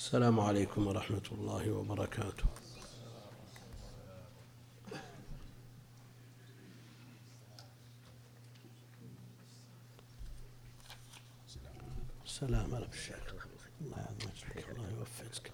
السلام عليكم ورحمة الله وبركاته. السلام عليكم الشيخ، الله يعافيك، الله يوفقك.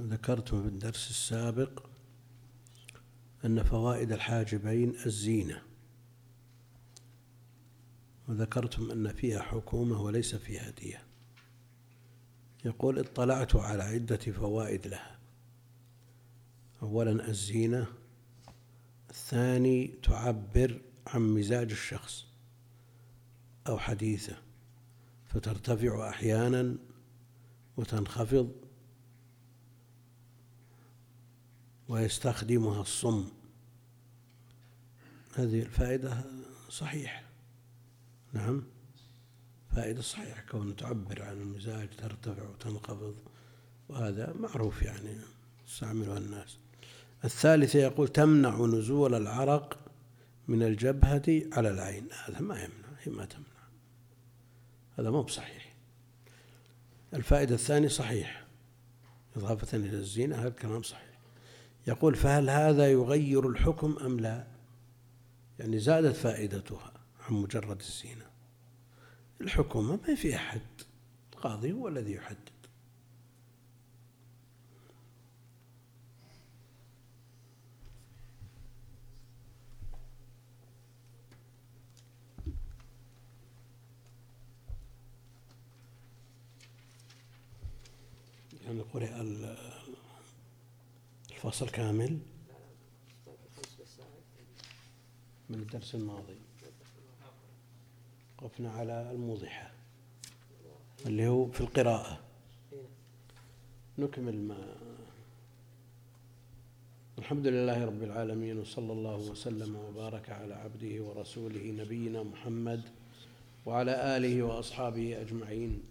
ذكرتم في الدرس السابق أن فوائد الحاجبين الزينة، وذكرتم أن فيها حكومة وليس فيها دية. يقول اطلعت على عدة فوائد لها. أولا الزينة، الثاني تعبر عن مزاج الشخص أو حديثه، فترتفع أحيانا وتنخفض، ويستخدمها الصم. هذه الفائدة صحيحة، نعم فائدة صحيحة، كون تعبر عن المزاج، ترتفع وتنخفض، وهذا معروف يعني يستعملها الناس. الثالثة يقول تمنع نزول العرق من الجبهة على العين. هذا ما يمنع، هي ما تمنع، هذا مو بصحيح. الفائدة الثانية صحيح، إضافة إلى الزينة، هذا الكلام صحيح. يقول فهل هذا يغير الحكم أم لا؟ يعني زادت فائدتها عن مجرد الزينة. الحكومة ما في أحد، القاضي هو الذي يحدد. يعني قرئ الفصل كامل من الدرس الماضي، وقفنا على الموضحة اللي هو في القراءة، نكمل ما. الحمد لله رب العالمين، وصلى الله وسلم وبارك على عبده ورسوله نبينا محمد وعلى آله وأصحابه أجمعين.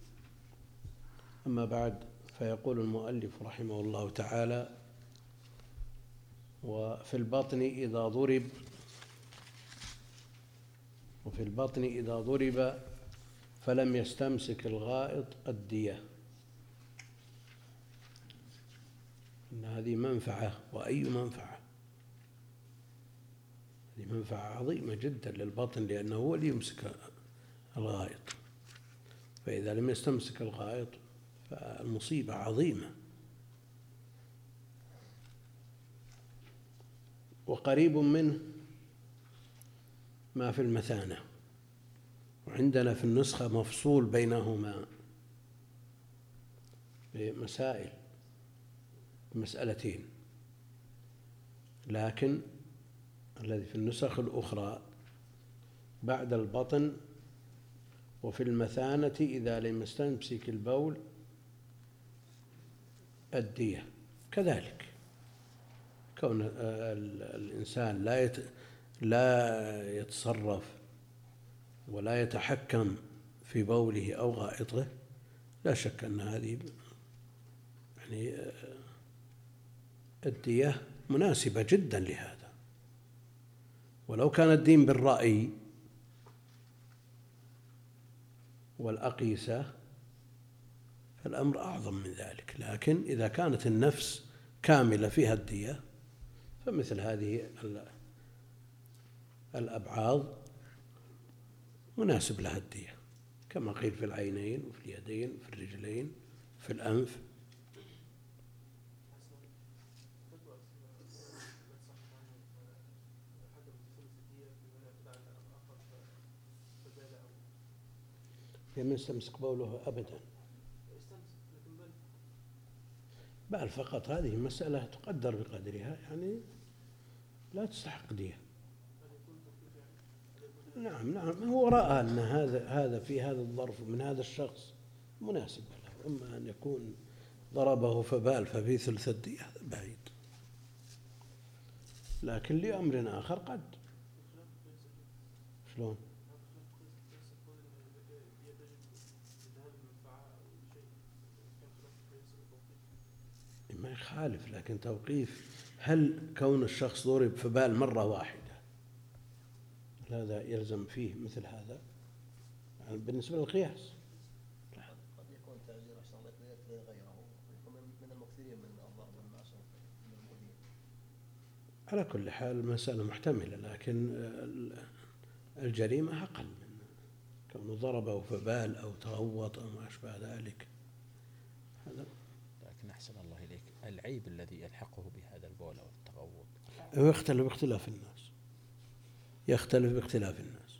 أما بعد، فيقول المؤلف رحمه الله تعالى: وفي البطن إذا ضرب فلم يستمسك الغائط الدية. إن هذه منفعة، وأي منفعة! هذه منفعة عظيمة جدا للبطن، لأنه هو اللي يمسك الغائط، فإذا لم يستمسك الغائط فالمصيبة عظيمة. وقريب منه ما في المثانة، وعندنا في النسخة مفصول بينهما بمسائل، مسألتين، لكن الذي في النسخ الأخرى بعد البطن وفي المثانة إذا لم يستمسك البول الدية. كذلك كون الإنسان لا يتصرف ولا يتحكم في بوله أو غائطه، لا شك أن هذه يعني الدية مناسبة جدا لهذا. ولو كان الدين بالرأي والأقيسة فالأمر أعظم من ذلك، لكن إذا كانت النفس كاملة فيها الدية فمثل هذه الأبعاض مناسب لها الدية، كما قيل في العينين وفي اليدين وفي الرجلين وفي الأنف. لم يستمسك بوله أبدا، بل فقط هذه مسألة تقدر بقدرها، يعني لا تستحق دية. نعم نعم، هو رأى أن هذا في هذا الظرف من هذا الشخص مناسب له، أما أن يكون ضربه فبال ففي ثلث الدية هذا بعيد. لكن لأمر آخر قد شلون ما يخالف، لكن توقيف هل كون الشخص ضرب فبال مرة واحدة هذا يلزم فيه مثل هذا يعني بالنسبة للقياس. قد يكون تعزير أحسن غير غيره من المكثرين من الله والمعصوم من المؤمنين. على كل حال مسألة محتملة، لكن الجريمة أقل من كونه ضرب أو فبال أو تغوط أو ما أشبه ذلك. هذا لكن أحسن الله إليك العيب الذي يلحقه بهذا البول أو التغوط يختلف باختلاف الناس، يختلف باختلاف الناس،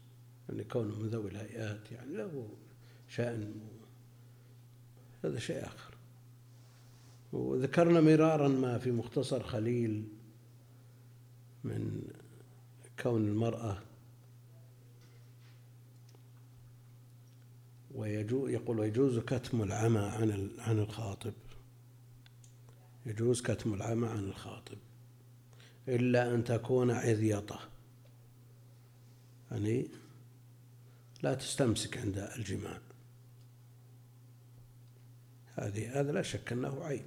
يعني كونه من ذوي الهيئات يعني له شأن، هذا شيء آخر. وذكرنا مرارا ما في مختصر خليل من كون المرأة يقول ويجوز كتم العمى عن الخاطب، يجوز كتم العمى عن الخاطب إلا أن تكون عذيطة، يعني لا تستمسك عند الجماع، هذا لا شك أنه عيب،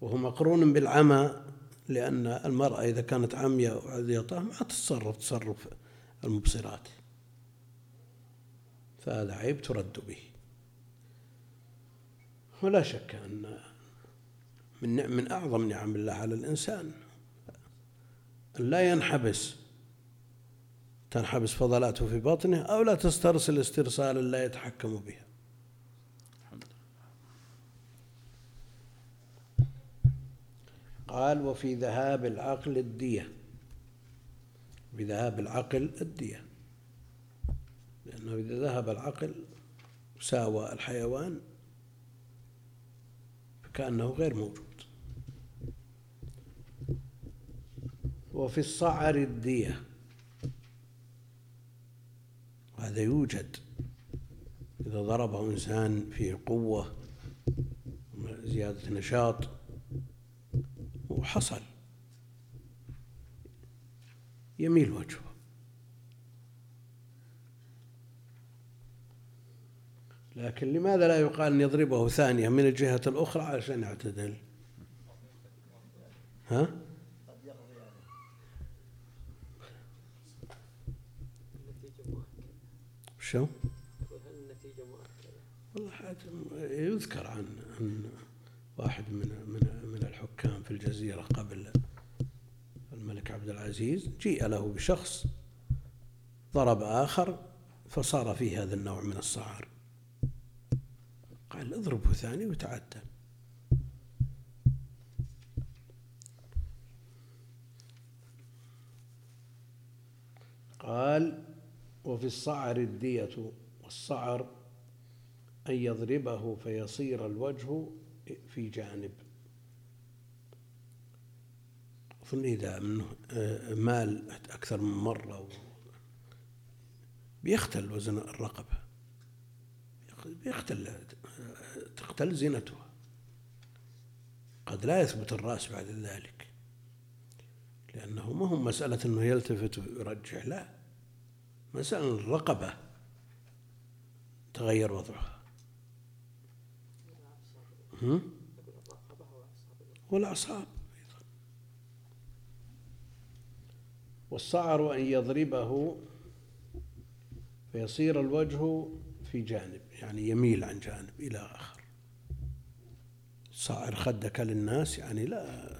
وهو مقرون بالعمى، لأن المرأة إذا كانت عمية وعذيطة ما تصرف المبصرات، فهذا عيب ترد به. ولا شك أن من أعظم نعم الله على الإنسان أن لا تنحبس فضلاته في بطنه، أو لا تسترسل استرسالا لا يتحكم بها. قال وفي ذهاب العقل الدية، بذهاب العقل الدية، لأنه إذا ذهب العقل ساوى الحيوان فكأنه غير موجود. وفي الصعر الدية، هذا يوجد إذا ضربه إنسان فيه قوة زيادة نشاط، وحصل يميل وجهه. لكن لماذا لا يقال أن يضربه ثانية من الجهة الأخرى عشان يعتدل؟ ها؟ شو؟ والله يذكر عن واحد من الحكام في الجزيرة قبل الملك عبد العزيز، جيء له بشخص ضرب آخر فصار فيه هذا النوع من الصعر، قال اضربه ثاني وتعدى. قال وفي الصعر الدية، والصعر أن يضربه فيصير الوجه في جانب، أظن إذا منه مال أكثر من مرة بيختل وزن الرقبة، تختل زينتها، قد لا يثبت الرأس بعد ذلك، لأنه ما هو مسألة أنه يلتفت ويرجع، لا، مسألة الرقبة تغير وضعها. والأعصاب أيضا. والصعر أن يضربه فيصير الوجه في جانب، يعني يميل عن جانب إلى آخر. صعر خدك للناس، يعني لا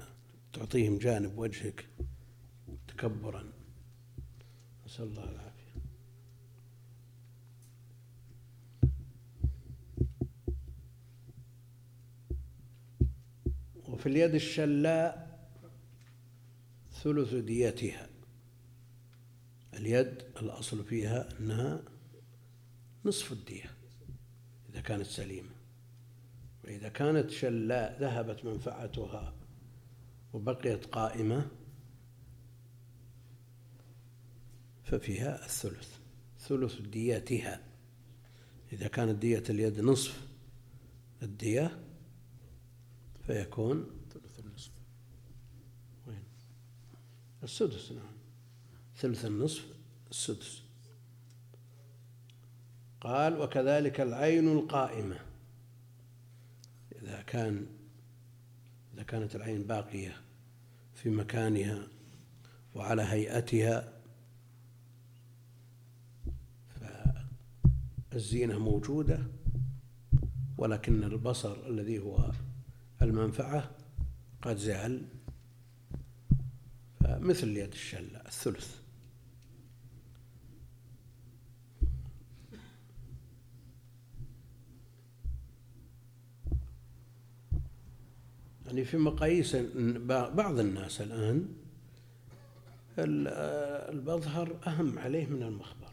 تعطيهم جانب وجهك تكبرا، نسأل الله العافية. وفي اليد الشلاء ثلث ديتها. اليد الأصل فيها أنها نصف الدية إذا كانت سليمة، وإذا كانت شلاء ذهبت منفعتها وبقيت قائمة ففيها الثلث، ثلث ديتها. إذا كانت دية اليد نصف الدية فيكون ثلث النصف، وين السدس؟ نعم، ثلث النصف السدس. قال وكذلك العين القائمة، إذا كانت العين باقية في مكانها وعلى هيئتها فالزينة موجودة، ولكن البصر الذي هو المنفعة قد زعل، فمثل يد الشلة الثلث. يعني في مقاييس بعض الناس الآن المظهر أهم عليه من المخبر،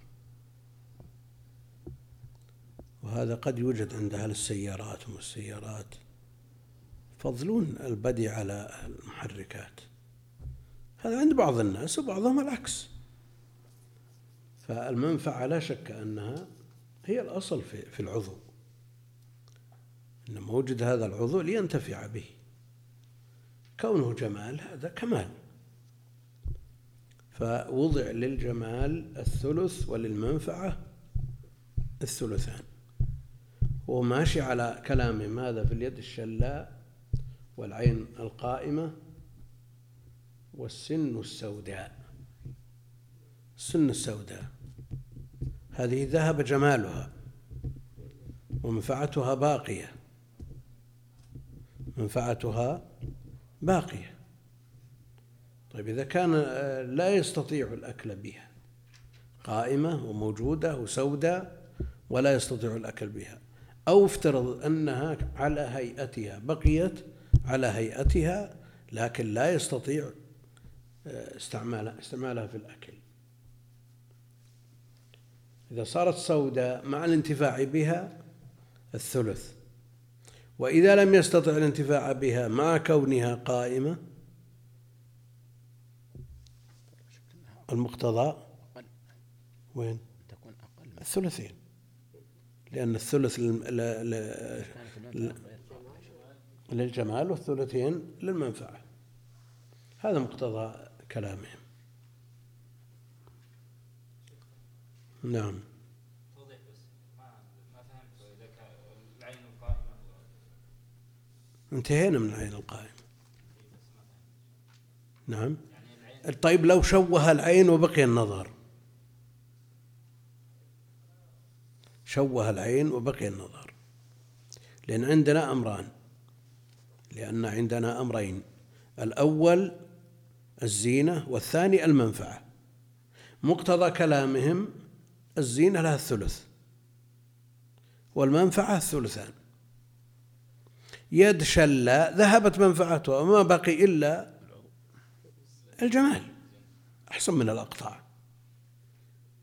وهذا قد يوجد عند أهل السيارات والسيارات، فضلون البدي على المحركات. هذا عند بعض الناس، وبعضهم العكس. فالمنفعة لا شك أنها هي الأصل في العضو، إن موجود هذا العضو لينتفع به، كونه جمال هذا كمال، فوضع للجمال الثلث وللمنفعة الثلثان. وماشي على كلامهم هذا في اليد الشلاء والعين القائمة والسن السوداء. السن السوداء هذه ذهب جمالها ومنفعتها باقية، منفعتها باقية. طيب إذا كان لا يستطيع الأكل بها، قائمة وموجودة وسوداء ولا يستطيع الأكل بها، أو افترض أنها على هيئتها، بقيت على هيئتها لكن لا يستطيع استعمالها في الأكل، إذا صارت سوداء مع الانتفاع بها الثلث، وإذا لم يستطع الانتفاع بها مع كونها قائمة المقتضى وين؟ الثلثين، لأن الثلث للجمال والثلثين للمنفعة. هذا مقتضى كلامهم. نعم. توضيح بس، ما فهمت إذا كان العين القائمة. انتهينا من العين القائمة. نعم. طيب لو شوه العين وبقي النظر، شوه العين وبقي النظر، لأن عندنا أمران، لأن عندنا أمرين، الأول الزينة والثاني المنفعة. مقتضى كلامهم الزينة لها الثلث والمنفعة الثلثان. يد شلاء ذهبت منفعتها وما بقي إلا الجمال، أحسن من الأقطاع،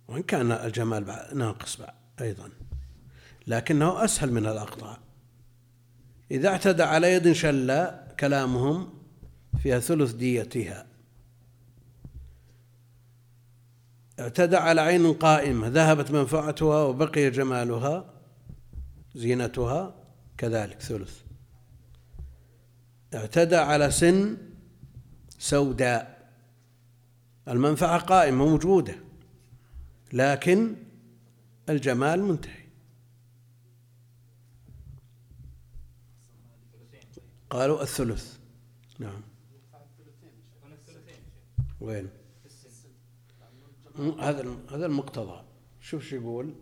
وإن كان الجمال ناقص أيضا لكنه أسهل من الأقطاع. إذا اعتدى على يد شلاء كلامهم فيها ثلث ديتها، اعتدى على عين قائمة ذهبت منفعتها وبقي جمالها زينتها كذلك ثلث، اعتدى على سن سوداء المنفعة قائمة موجودة لكن الجمال منتهي، قالوا الثلث. نعم. وين؟ هذا المقتضى. شوف شو يقول: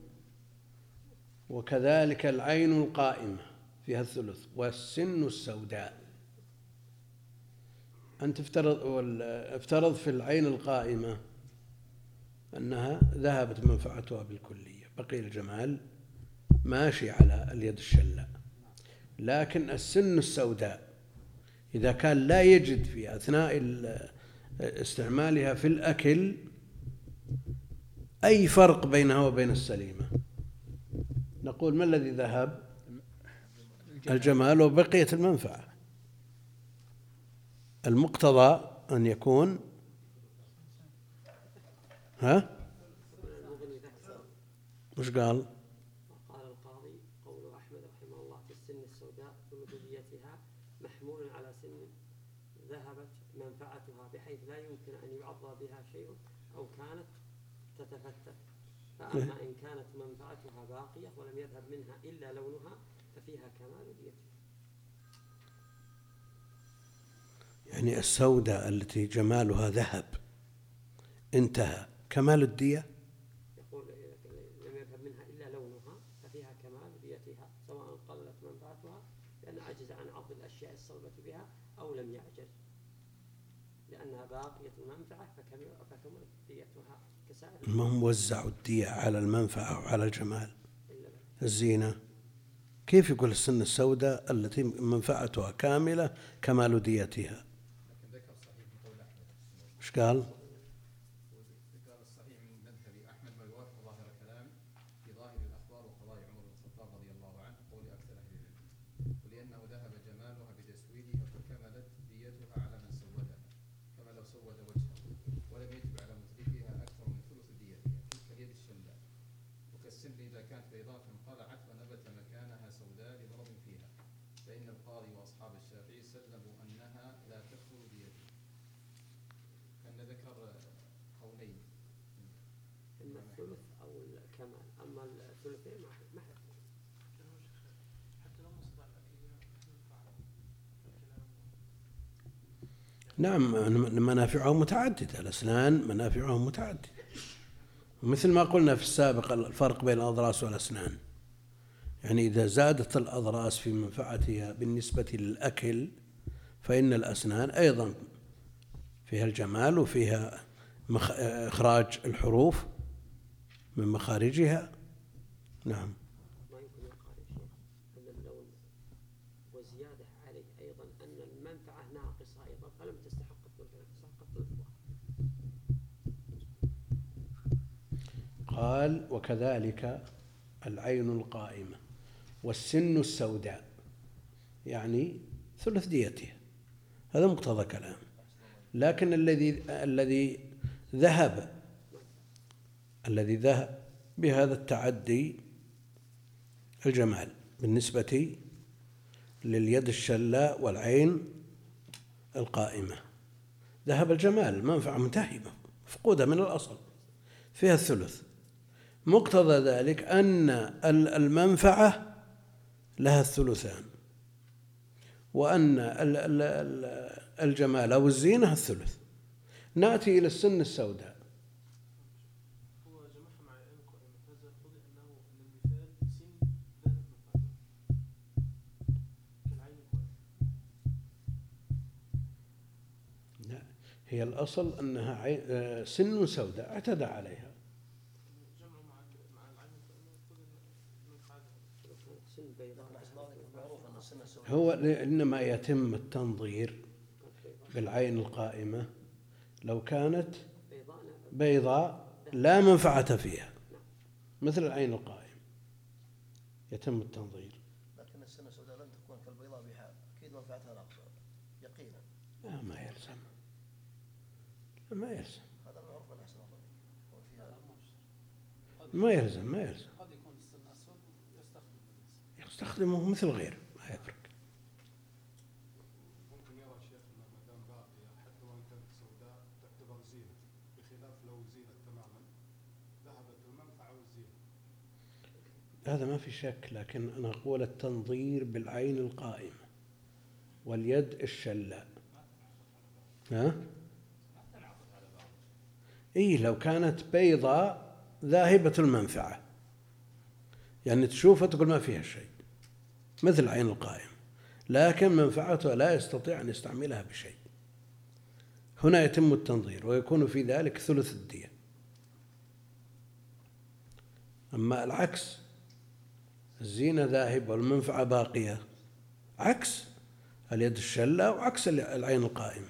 وكذلك العين القائمة فيها الثلث والسن السوداء. أنت افترض في العين القائمة أنها ذهبت منفعتها بالكلية، بقي الجمال ماشي على اليد الشلة، لكن السن السوداء إذا كان لا يجد في أثناء استعمالها في الأكل أي فرق بينها وبين السليمة، نقول ما الذي ذهب؟ الجمال وبقية المنفعة. المقتضى أن يكون مش قال؟ قال القاضي: قول أحمد رحمه الله في السن السوداء ومدليتها محمول على سن ذهبت منفعتها بحيث لا يمكن أن يعضى بها شيء أو كانت تتفتت، فأما إن كانت منفعتها باقية ولم يذهب منها إلا لونها ففيها كمال ديتها. يعني السوداء التي جمالها ذهب انتهى كمال الدية، يقول لم يذهب منها إلا لونها ففيها كمال ديتها، سواء قلت منفعتها لأن عجز عن عض الأشياء الصلبة بها أو لم يعجز لأنها باقية المنفعة فكمل ديتها كسائر. ما هم وزعوا الدية على المنفعة وعلى الجمال الزينة، كيف يقول السن السوداء التي منفعتها كاملة كمال ديتها؟ مش قال؟ الذكر الصحيح من مذهب أحمد ما يوافق ظاهر كلام في ظاهر الأخبار وقضاء عمر بن الخطاب رضي الله عنه قول أكثر أهل العلم، ولأنه ذهب جمالها بتسويدها فكملت ديتها على من سودها كما لو سود وجهه، ولم يجب على متلفها أكثر من ثلث ديتها كاليد الشلاء. وكالسن إذا كانت بيضاء انقلعت ونبت مكانها سوداء لضرب فيها، فإن القاضي وأصحاب الشافعي سلموا أنها لا تكمل ديتها. ذكر قولين: إما الثلث أو الكمال، أما الثلثين ما حد. نعم، منافعه متعددة، الأسنان منافعه متعددة، ومثل ما قلنا في السابق الفرق بين الأضراس والأسنان، يعني إذا زادت الأضراس في منفعتها بالنسبة للأكل فإن الأسنان أيضا فيها الجمال وفيها إخراج الحروف من مخارجها. نعم. ما يمكن القائل شيء أن اللون وزيادة عليه أيضا أن المنفعة ناقصة أيضا فلم تستحق الثلث. قال: وكذلك العين القائمة والسن السوداء، يعني ثلث ديتها، هذا مقتضى كلام. لكن الذي ذهب بهذا التعدي الجمال بالنسبة لليد الشلاء والعين القائمة، ذهب الجمال، منفعة منتهبة مفقودة من الأصل، فيها الثلث. مقتضى ذلك أن المنفعة لها الثلثان، وأن الجمال أو الزينة الثلث. نأتي إلى السن السوداء. هي الأصل أنها سن سوداء اعتدى عليها. هو إنما يتم التنظير بالعين القائمة لو كانت بيضاء لا منفعة فيها، مثل العين القائمة يتم التنظير. لكن السن السوداء لن تكون كالبيضاء بحال، أكيد منفعتها ناقصة يقينا. ما يلزم هذا العرف الأحسن، ما يلزم قد يكون السن الأسود يستخدمه مثل غيره، ما يفرق. هذا ما في شك، لكن أنا أقول التنظير بالعين القائمة واليد الشلاء ها؟ إيه لو كانت بيضة ذاهبة المنفعة، يعني تشوفها تقول ما فيها شيء مثل عين القائم، لكن منفعتها لا يستطيع أن يستعملها بشيء، هنا يتم التنظير ويكون في ذلك ثلث الدية. أما العكس الزينة ذاهبة والمنفعة باقية، عكس اليد الشلة وعكس العين القائمة.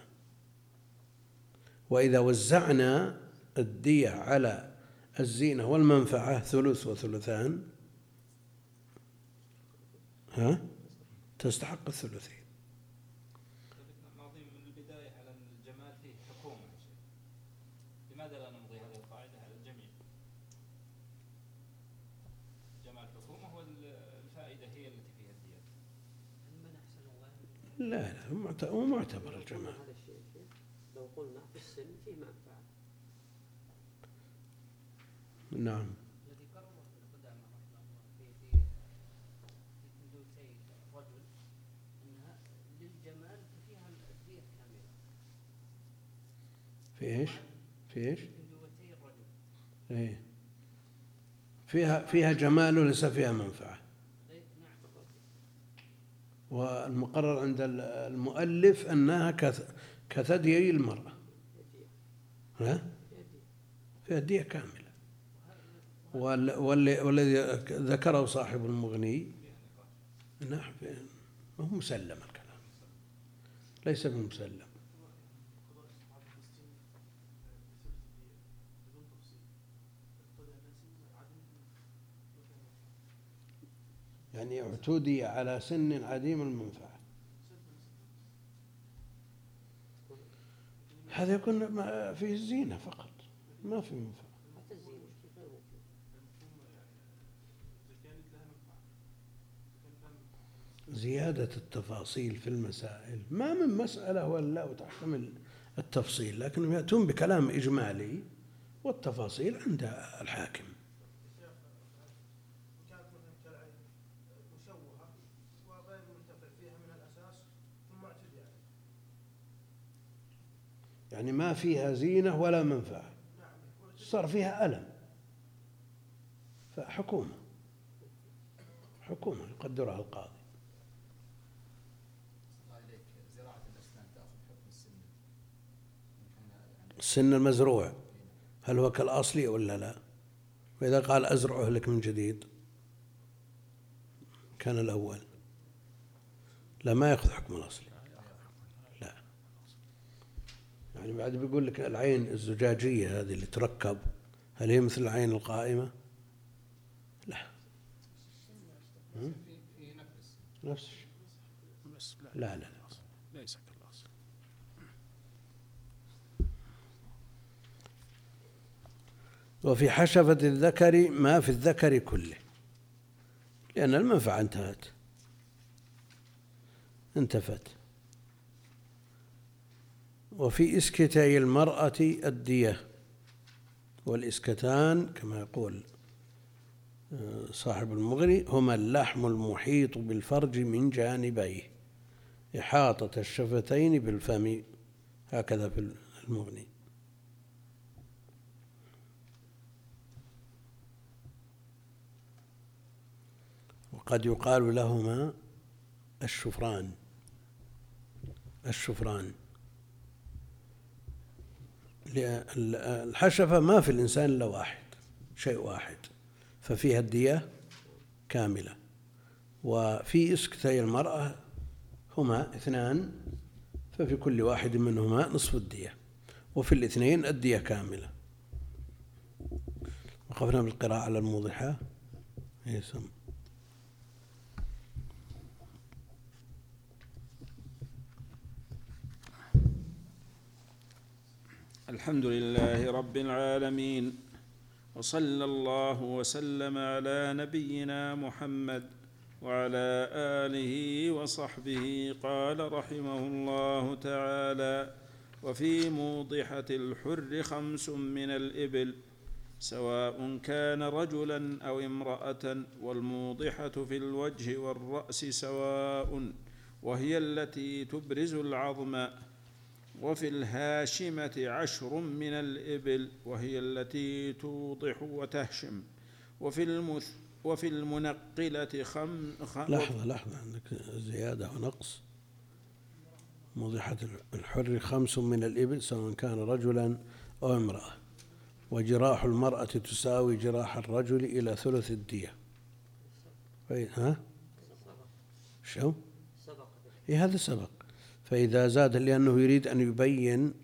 وإذا وزعنا الدية على الزينة والمنفعة ثلث وثلثان ها تستحق الثلثين. ناظرين من البداية على الجمال فيه حكومة، لماذا لا نمضي هذه القاعدة على الجميع؟ جمال حكومة والفائدة هي التي فيها الدية. لا هو معتبر الجمال. لو قلنا في السن فيه منفعة. نعم. في إيش؟ إيه فيها جمال وليس فيها منفعة. والمقرر عند المؤلف أنها كثدي المرأة، ها فيها دية كاملة. والذي ذكره صاحب المغني نحن هو مسلم، الكلام ليس بمسلم. يعني اعتدي على سن عديم المنفعة، هذا يكون فيه الزينة فقط ما في منفعة. زيادة التفاصيل في المسائل ما من مسألة ولا وتحتمل التفصيل، لكنهم يأتون بكلام إجمالي والتفاصيل عند الحاكم. يعني ما فيها زينة ولا منفعة، صار فيها ألم، فحكومة يقدرها القاضي. زراعة الأسنان تأخذ حكم السن المزروع، هل هو كالأصلي ولا لا؟ وإذا قال أزرعه لك من جديد كان الأول لا ما يأخذ حكم الأصلي، يعني بعد بيقول لك العين الزجاجية هذه اللي تركب هل هي مثل العين القائمة؟ لا نفس الشيء، لا ليس كالأصل. وفي حشفة الذكر ما في الذكر كله، لأن المنفعة انتفت. وفي إسكتي المرأة الدية، والإسكتان كما يقول صاحب المغني هما اللحم المحيط بالفرج من جانبيه إحاطة الشفتين بالفم، هكذا في المغني. وقد يقال لهما الشفران. الحشفة ما في الإنسان إلا واحد، شيء واحد، ففيها الدية كاملة. وفي إسكتي المرأة هما اثنان، ففي كل واحد منهما نصف الدية، وفي الاثنين الدية كاملة. وقفنا بالقراءة على الموضحة يسمى. الحمد لله رب العالمين، وصلى الله وسلم على نبينا محمد وعلى آله وصحبه. قال رحمه الله تعالى: وفي موضحة الحر 5 من الإبل، سواء كان رجلا أو امرأة، والموضحة في الوجه والرأس سواء، وهي التي تبرز العظم. وفي الهاشمة 10 من الإبل وهي التي توضح وتهشم، وفي المنقلة لحظة عندك زيادة ونقص. موضحة الحر 5 من الإبل سواء كان رجلا أو امرأة، وجراح المرأة تساوي جراح الرجل إلى ثلث الدية. ها شو؟ إيه هذا سبق. فإذا زاد لأنه يريد أن يبين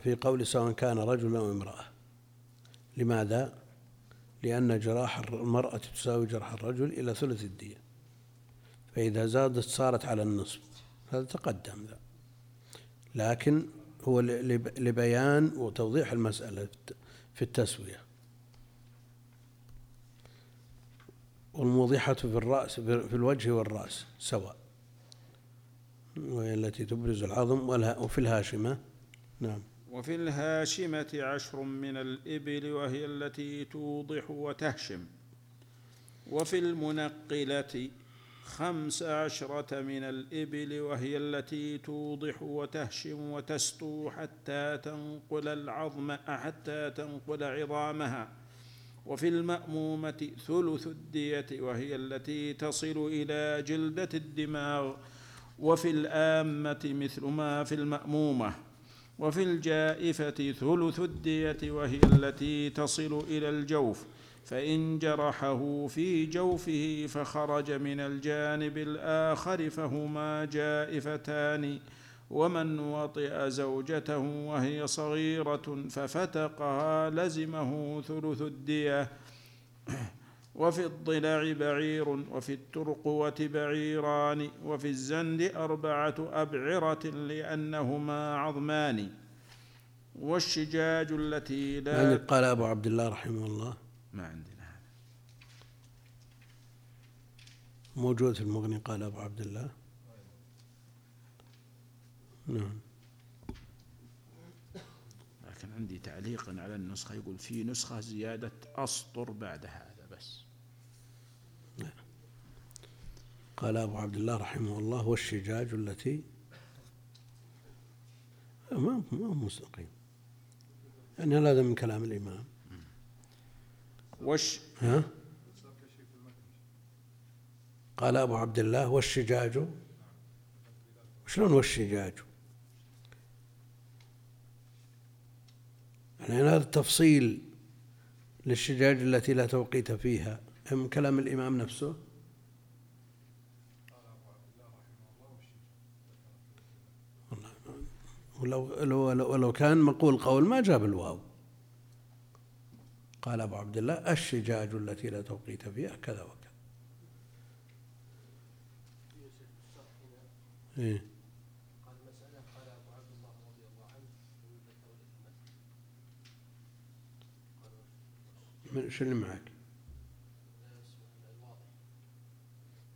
في قول سواء كان رجل أو امرأة. لماذا؟ لأن جراح المرأة تساوي جراح الرجل إلى ثلث الدية، فإذا زادت صارت على النصف. هذا تقدم ذا، لكن هو لبيان وتوضيح المسألة في التسوية. والموضحة في الرأس في الوجه والرأس سواء، وهي التي تبرز العظم. وفي الهاشمة نعم، وفي الهاشمة 10 من الإبل وهي التي توضح وتهشم، وفي المنقلة 15 من الإبل وهي التي توضح وتهشم وتستو حتى تنقل عظامها، وفي المأمومة 1/3 الدية وهي التي تصل إلى جلدة الدماغ، وفي الآمة مثل ما في المأمومة، وفي الجائفة 1/3 الدية وهي التي تصل إلى الجوف، فإن جرحه في جوفه فخرج من الجانب الآخر فهما جائفتان، ومن وطئ زوجته وهي صغيرة ففتقها لزمه 1/3 الدية، وفي الضلع بعير، وفي الترقوة بعيران، وفي الزند 4 أبعرة لأنهما عظمان، والشجاج التي لا يعني قال أبو عبد الله رحمه الله ما عندنا هذا موجود في المغني. قال أبو عبد الله نعم، لكن عندي تعليق على النسخة يقول في نسخة زيادة أسطر بعد هذا بس. قال أبو عبد الله رحمه الله والشجاج التي ما مستقيم، يعني هذا من كلام الإمام. قال أبو عبد الله والشجاج، شلون والشجاج؟ يعني هذا التفصيل للشجاج التي لا توقيت فيها من كلام الإمام نفسه. ولو كان مقول قول ما جاب الواو. قال أبو عبد الله الشجاج التي لا توقيت فيها كذا وكذا. إيه؟ قال مسألة قال أبو عبد الله رضي الله عنه من شو اللي معك؟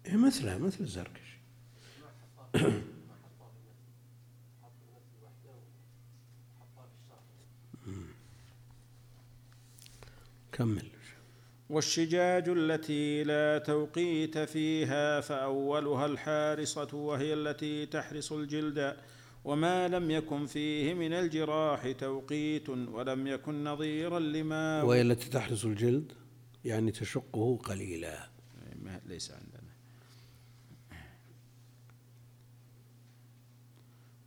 إيه مثل الزركشي. كمل. والشجاج التي لا توقيت فيها فأولها الحارصة وهي التي تحرص الجلد، وما لم يكن فيه من الجراح توقيت ولم يكن نظيرا لما وهي التي تحرص الجلد يعني تشقه قليلا. ليس عندنا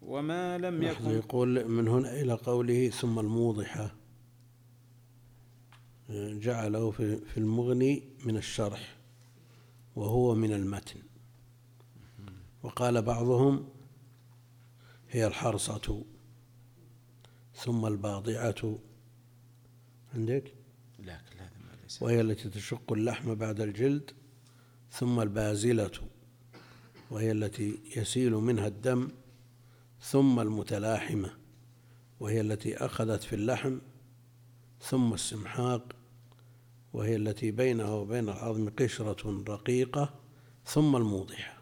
وما لم يكن. يقول من هنا إلى قوله ثم الموضحة جعله في المغني من الشرح وهو من المتن. وقال بعضهم هي الحرصة ثم الباضعة عندك، وهي التي تشق اللحم بعد الجلد، ثم البازلة وهي التي يسيل منها الدم، ثم المتلاحمة وهي التي أخذت في اللحم، ثم السمحاق وهي التي بينها وبين العظم قشرة رقيقة، ثم الموضحة.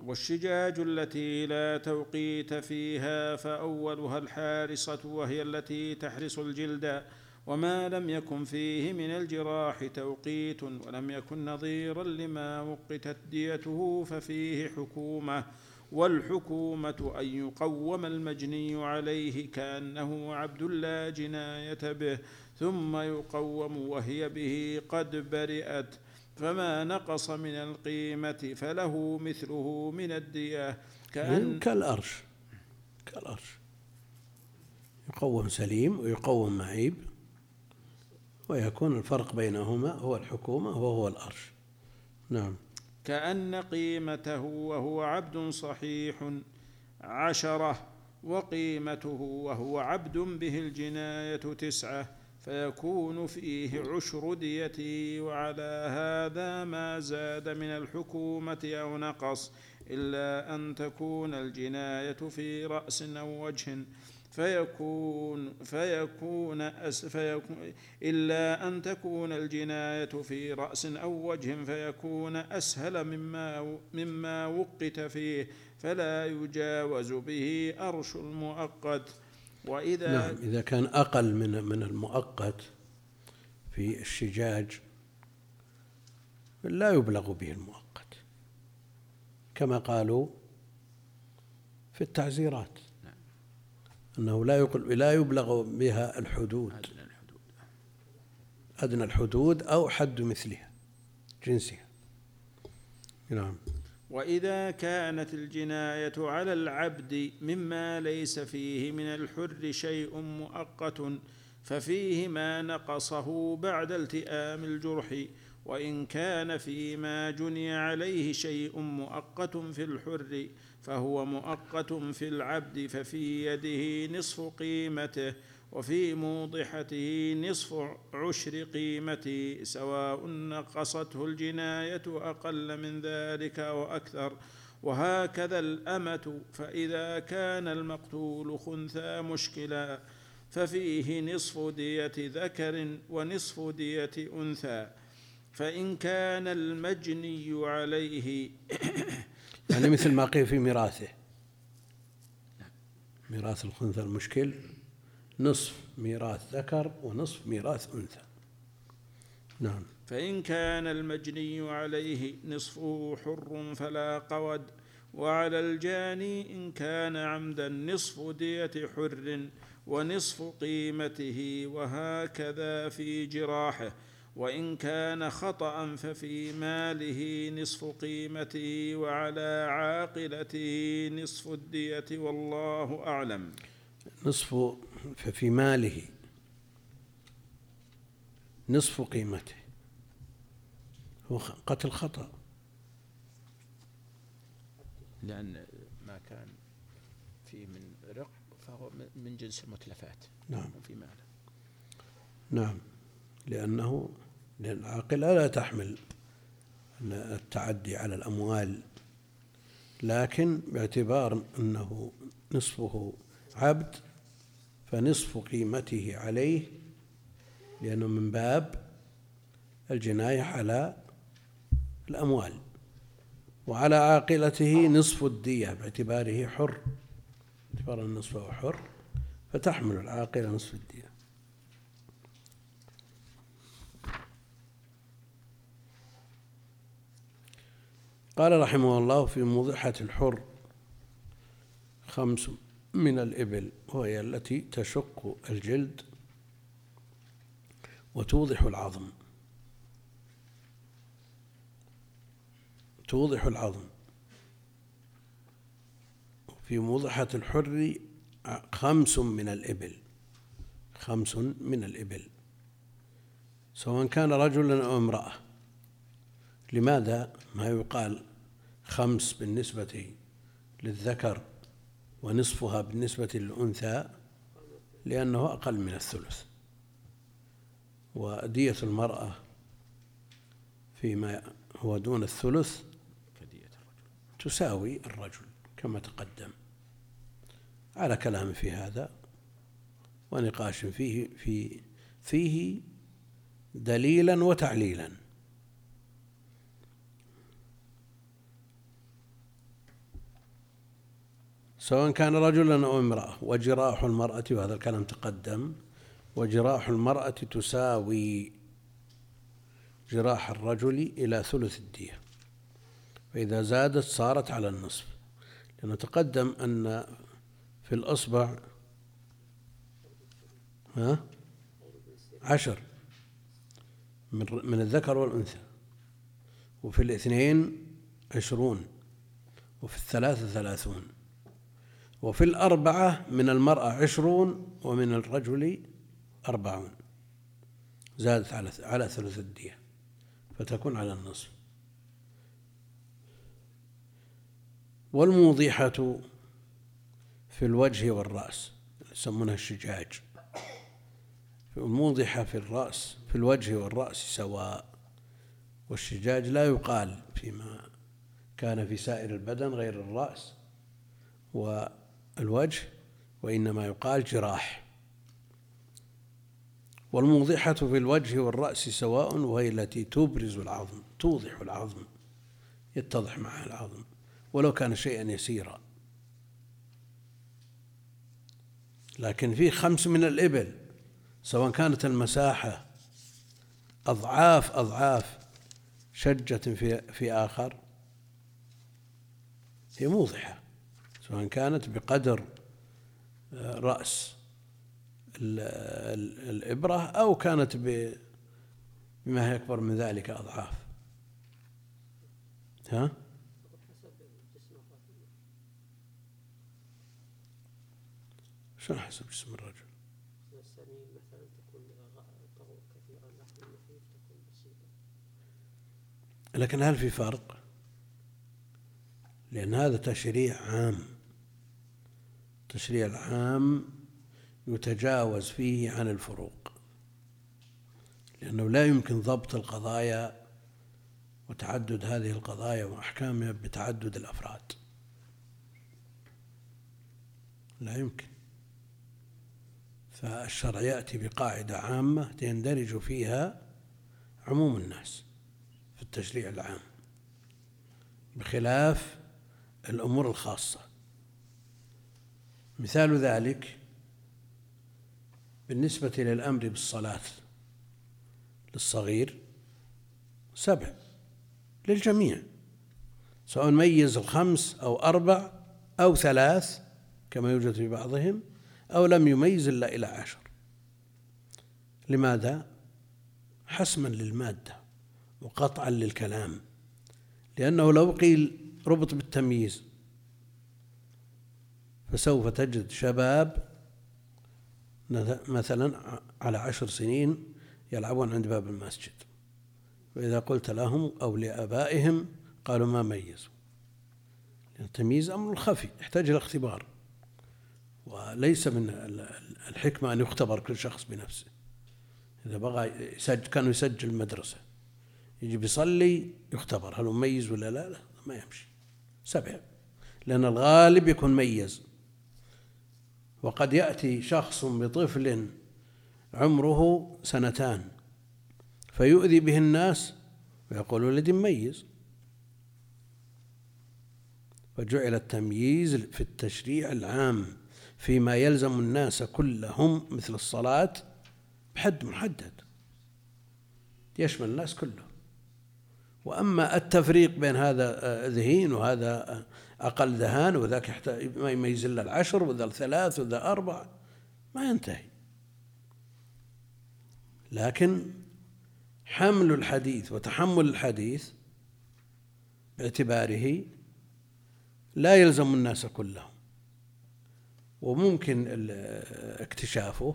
والشجاج التي لا توقيت فيها فأولها الحارصة وهي التي تحرص الجلد، وما لم يكن فيه من الجراح توقيت ولم يكن نظيرا لما وقتت ديته ففيه حكومة، والحكومة أن يقوم المجني عليه كأنه عبد لا جناية به، ثم يقوم وهي به قد برئت، فما نقص من القيمة فله مثله من الدية كالأرش يقوم سليم ويقوم معيب، ويكون الفرق بينهما هو الحكومة وهو الأرش. نعم، كأن قيمته وهو عبد صحيح 10، وقيمته وهو عبد به الجناية 9، فيكون فيه 10 ديته، وعلى هذا ما زاد من الحكومة أو نقص، إلا أن تكون الجناية في رأس أو وجه، فيكون أسهل مما وقت فيه، فلا يجاوز به أرش المؤقت. وإذا نعم، إذا كان أقل من المؤقت في الشجاج لا يبلغ به المؤقت، كما قالوا في التعزيرات أنه لا يبلغ بها الحدود، أدنى الحدود أو حد مثلها جنسها. نعم. وإذا كانت الجناية على العبد مما ليس فيه من الحر شيء مؤقت، ففيه ما نقصه بعد التئام الجرح، وإن كان فيما جني عليه شيء مؤقت في الحر فهو مؤقت في العبد، ففي يده نصف قيمته، وفي موضحته نصف 10 قيمته، سواء نقصته الجناية أقل من ذلك وأكثر. وهكذا الأمة، فإذا كان المقتول خنثى مشكلا ففيه نصف دية ذكر ونصف دية أنثى، فإن كان المجني عليه يعني مثل ما قيل في ميراثه، ميراث الخنثى المشكل نصف ميراث ذكر ونصف ميراث أنثى. نعم. فإن كان المجني عليه نصفه حر فلا قود، وعلى الجاني إن كان عمدا نصف دية حر ونصف قيمته، وهكذا في جراحه، وإن كان خطأ ففي ماله نصف قيمته، وعلى عاقلته نصف الدية، والله أعلم. ففي ماله نصف قيمته، هو قتل خطأ، لأن ما كان فيه من رق فهو من جنس المتلفات. نعم. في ماله. نعم، لأن العاقلة لا تحمل التعدي على الأموال، لكن باعتبار أنه نصفه عبد فنصف قيمته عليه، لأنه من باب الجناية على الأموال، وعلى عاقلته نصف الدية باعتباره حر، باعتبار نصفه حر فتحمل العاقلة نصف الدية. قال رحمه الله: في موضحة الحر 5 من الإبل، وهي التي تشق الجلد وتوضح العظم. في موضحة الحر 5 من الإبل، سواء كان رجلا أو امرأة. لماذا ما يقال 5 بالنسبة للذكر ونصفها بالنسبة للأنثى؟ لأنه أقل من الثلث، ودية المرأة فيما هو دون الثلث تساوي الرجل كما تقدم، على كلام في هذا ونقاش فيه دليلا وتعليلا. سواء كان رجلا أو امرأة، وجراح المرأة، وهذا الكلام تقدم، وجراح المرأة تساوي جراح الرجل إلى ثلث الدية، فإذا زادت صارت على النصف، لأنه تقدم أن في الأصبع 10 من الذكر والأنثى، وفي 2 20، وفي 3 30، وفي 4 من المرأة 20، ومن الرجل 40، زادت على ثلث الدية فتكون على النصف. والموضحة في الوجه والرأس يسمونها الشجاج، الموضحة في الوجه والرأس سواء، والشجاج لا يقال فيما كان في سائر البدن غير الرأس والوجه، وإنما يقال جراح. والموضحة في الوجه والرأس سواء، وهي التي تبرز العظم، توضح العظم، يتضح معها العظم ولو كان شيئا يسيرا. لكن في 5 من الإبل سواء كانت المساحة أضعاف شجة في آخر، هي موضحة سواء كانت بقدر رأس الإبرة أو كانت بما هي أكبر من ذلك أضعاف. شلون حسب جسم الرجل؟ لكن هل في فرق؟ لأن هذا تشريع عام، التشريع العام يتجاوز فيه عن الفروق، لأنه لا يمكن ضبط القضايا وتعدد هذه القضايا وأحكامها بتعدد الأفراد، لا يمكن. فالشرع يأتي بقاعدة عامة يندرج فيها عموم الناس في التشريع العام، بخلاف الأمور الخاصة. مثال ذلك بالنسبة للأمر بالصلاة للصغير 7 للجميع، سواء ميز 5 أو 4 أو 3 كما يوجد في بعضهم، أو لم يميز إلا إلى 10. لماذا؟ حسما للمادة وقطعا للكلام، لأنه لو قيل ربط بالتمييز فسوف تجد شباب مثلا على 10 يلعبون عند باب المسجد، وإذا قلت لهم أو لآبائهم قالوا ما ميزوا. التمييز أمر خفي يحتاج إلى اختبار، وليس من الحكمة أن يختبر كل شخص بنفسه. إذا بغى كانوا يسجل المدرسة، يجي بيصلي يختبر هل هو مميز ولا لا، ما يمشي 7، لأن الغالب يكون ميز. وقد يأتي شخص بطفل عمره 2 فيؤذي به الناس ويقول ولدي مميز. فجعل التمييز في التشريع العام فيما يلزم الناس كلهم، مثل الصلاة بحد محدد يشمل الناس كله. وأما التفريق بين هذا ذهين وهذا أقل ذهان وذاك ما يميز إلا 10 وذا 3 وذا 4 ما ينتهي. لكن حمل الحديث وتحمل الحديث باعتباره لا يلزم الناس كلهم، وممكن اكتشافه.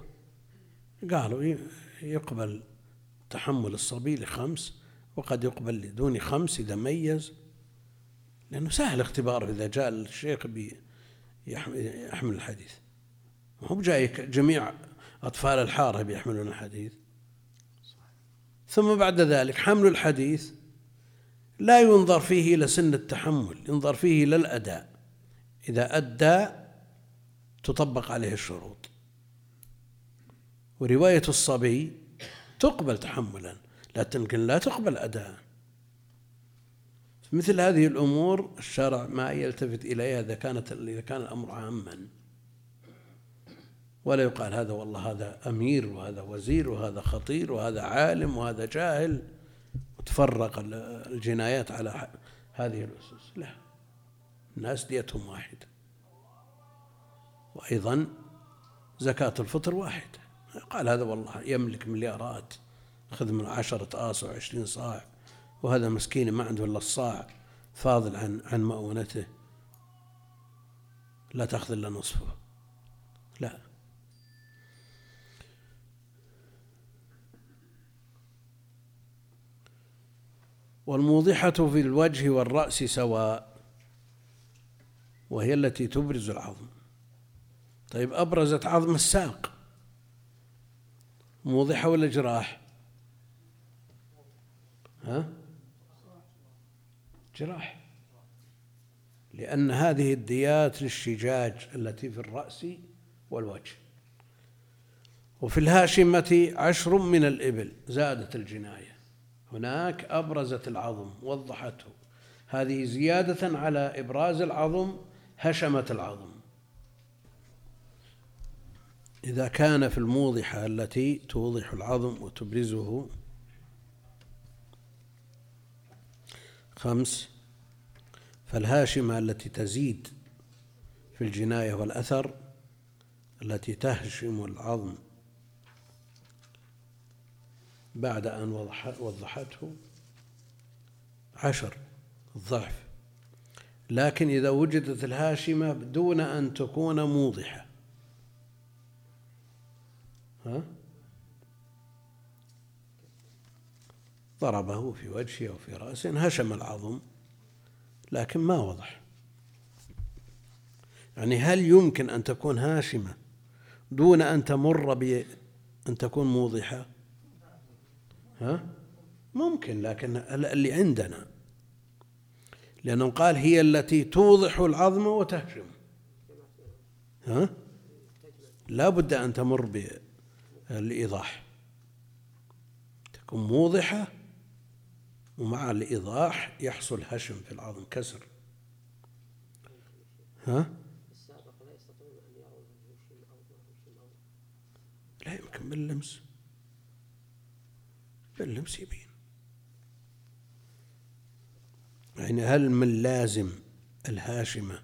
قالوا يقبل تحمل الصبي ل5 وقد يقبل لدون 5 إذا ميز، لأنه سهل اختباره. إذا جاء الشيخ يحمل الحديث، وهو جاي جميع أطفال الحارة بيحملون الحديث. ثم بعد ذلك حمل الحديث لا ينظر فيه إلى سن التحمل، ينظر فيه إلى الأداء، إذا أدى تطبق عليه الشروط. ورواية الصبي تقبل تحملا لكن لا تقبل أداء. مثل هذه الأمور الشرع ما يلتفت إليها إذا كان الأمر عاما، ولا يقال هذا والله هذا أمير وهذا وزير وهذا خطير وهذا عالم وهذا جاهل، وتفرق الجنايات على هذه الأسس. لا، الناس ديتهم واحدة، وأيضا زكاة الفطر واحدة. قال هذا والله يملك مليارات خذ من 10 آصع 20 صاع، وهذا مسكين ما عنده إلا الصاع فاضل عن مؤونته، لا تأخذ إلا نصفه. لا، والموضحة في الوجه والرأس سواء، وهي التي تبرز العظم. طيب، أبرزت عظم الساق، موضحة ولا جراح؟ جراح، لأن هذه الديات للشجاج التي في الرأس والوجه. وفي الهاشمة 10 من الإبل، زادت الجناية، هناك أبرزت العظم وضحته، هذه زيادة على إبراز العظم هشمت العظم. إذا كان في الموضحة التي توضح العظم وتبرزه 5، فالهاشمة التي تزيد في الجناية والأثر، التي تهشم العظم بعد أن وضحته 10، الضعف. لكن إذا وجدت الهاشمة دون أن تكون موضحة، ضربه في وجهه أو في رأسه، هشم العظم لكن ما وضح. يعني هل يمكن أن تكون هاشمة دون أن تمر بأن تكون موضحة؟ ممكن، لكن اللي عندنا، لأنه قال هي التي توضح العظم وتهشم، لا بد أن تمر بالإيضاح، تكون موضحة ومع الإيضاح يحصل هشم في العظم، كسر. لا يمكن باللمس، باللمس يبين. يعني هل من لازم الهاشمة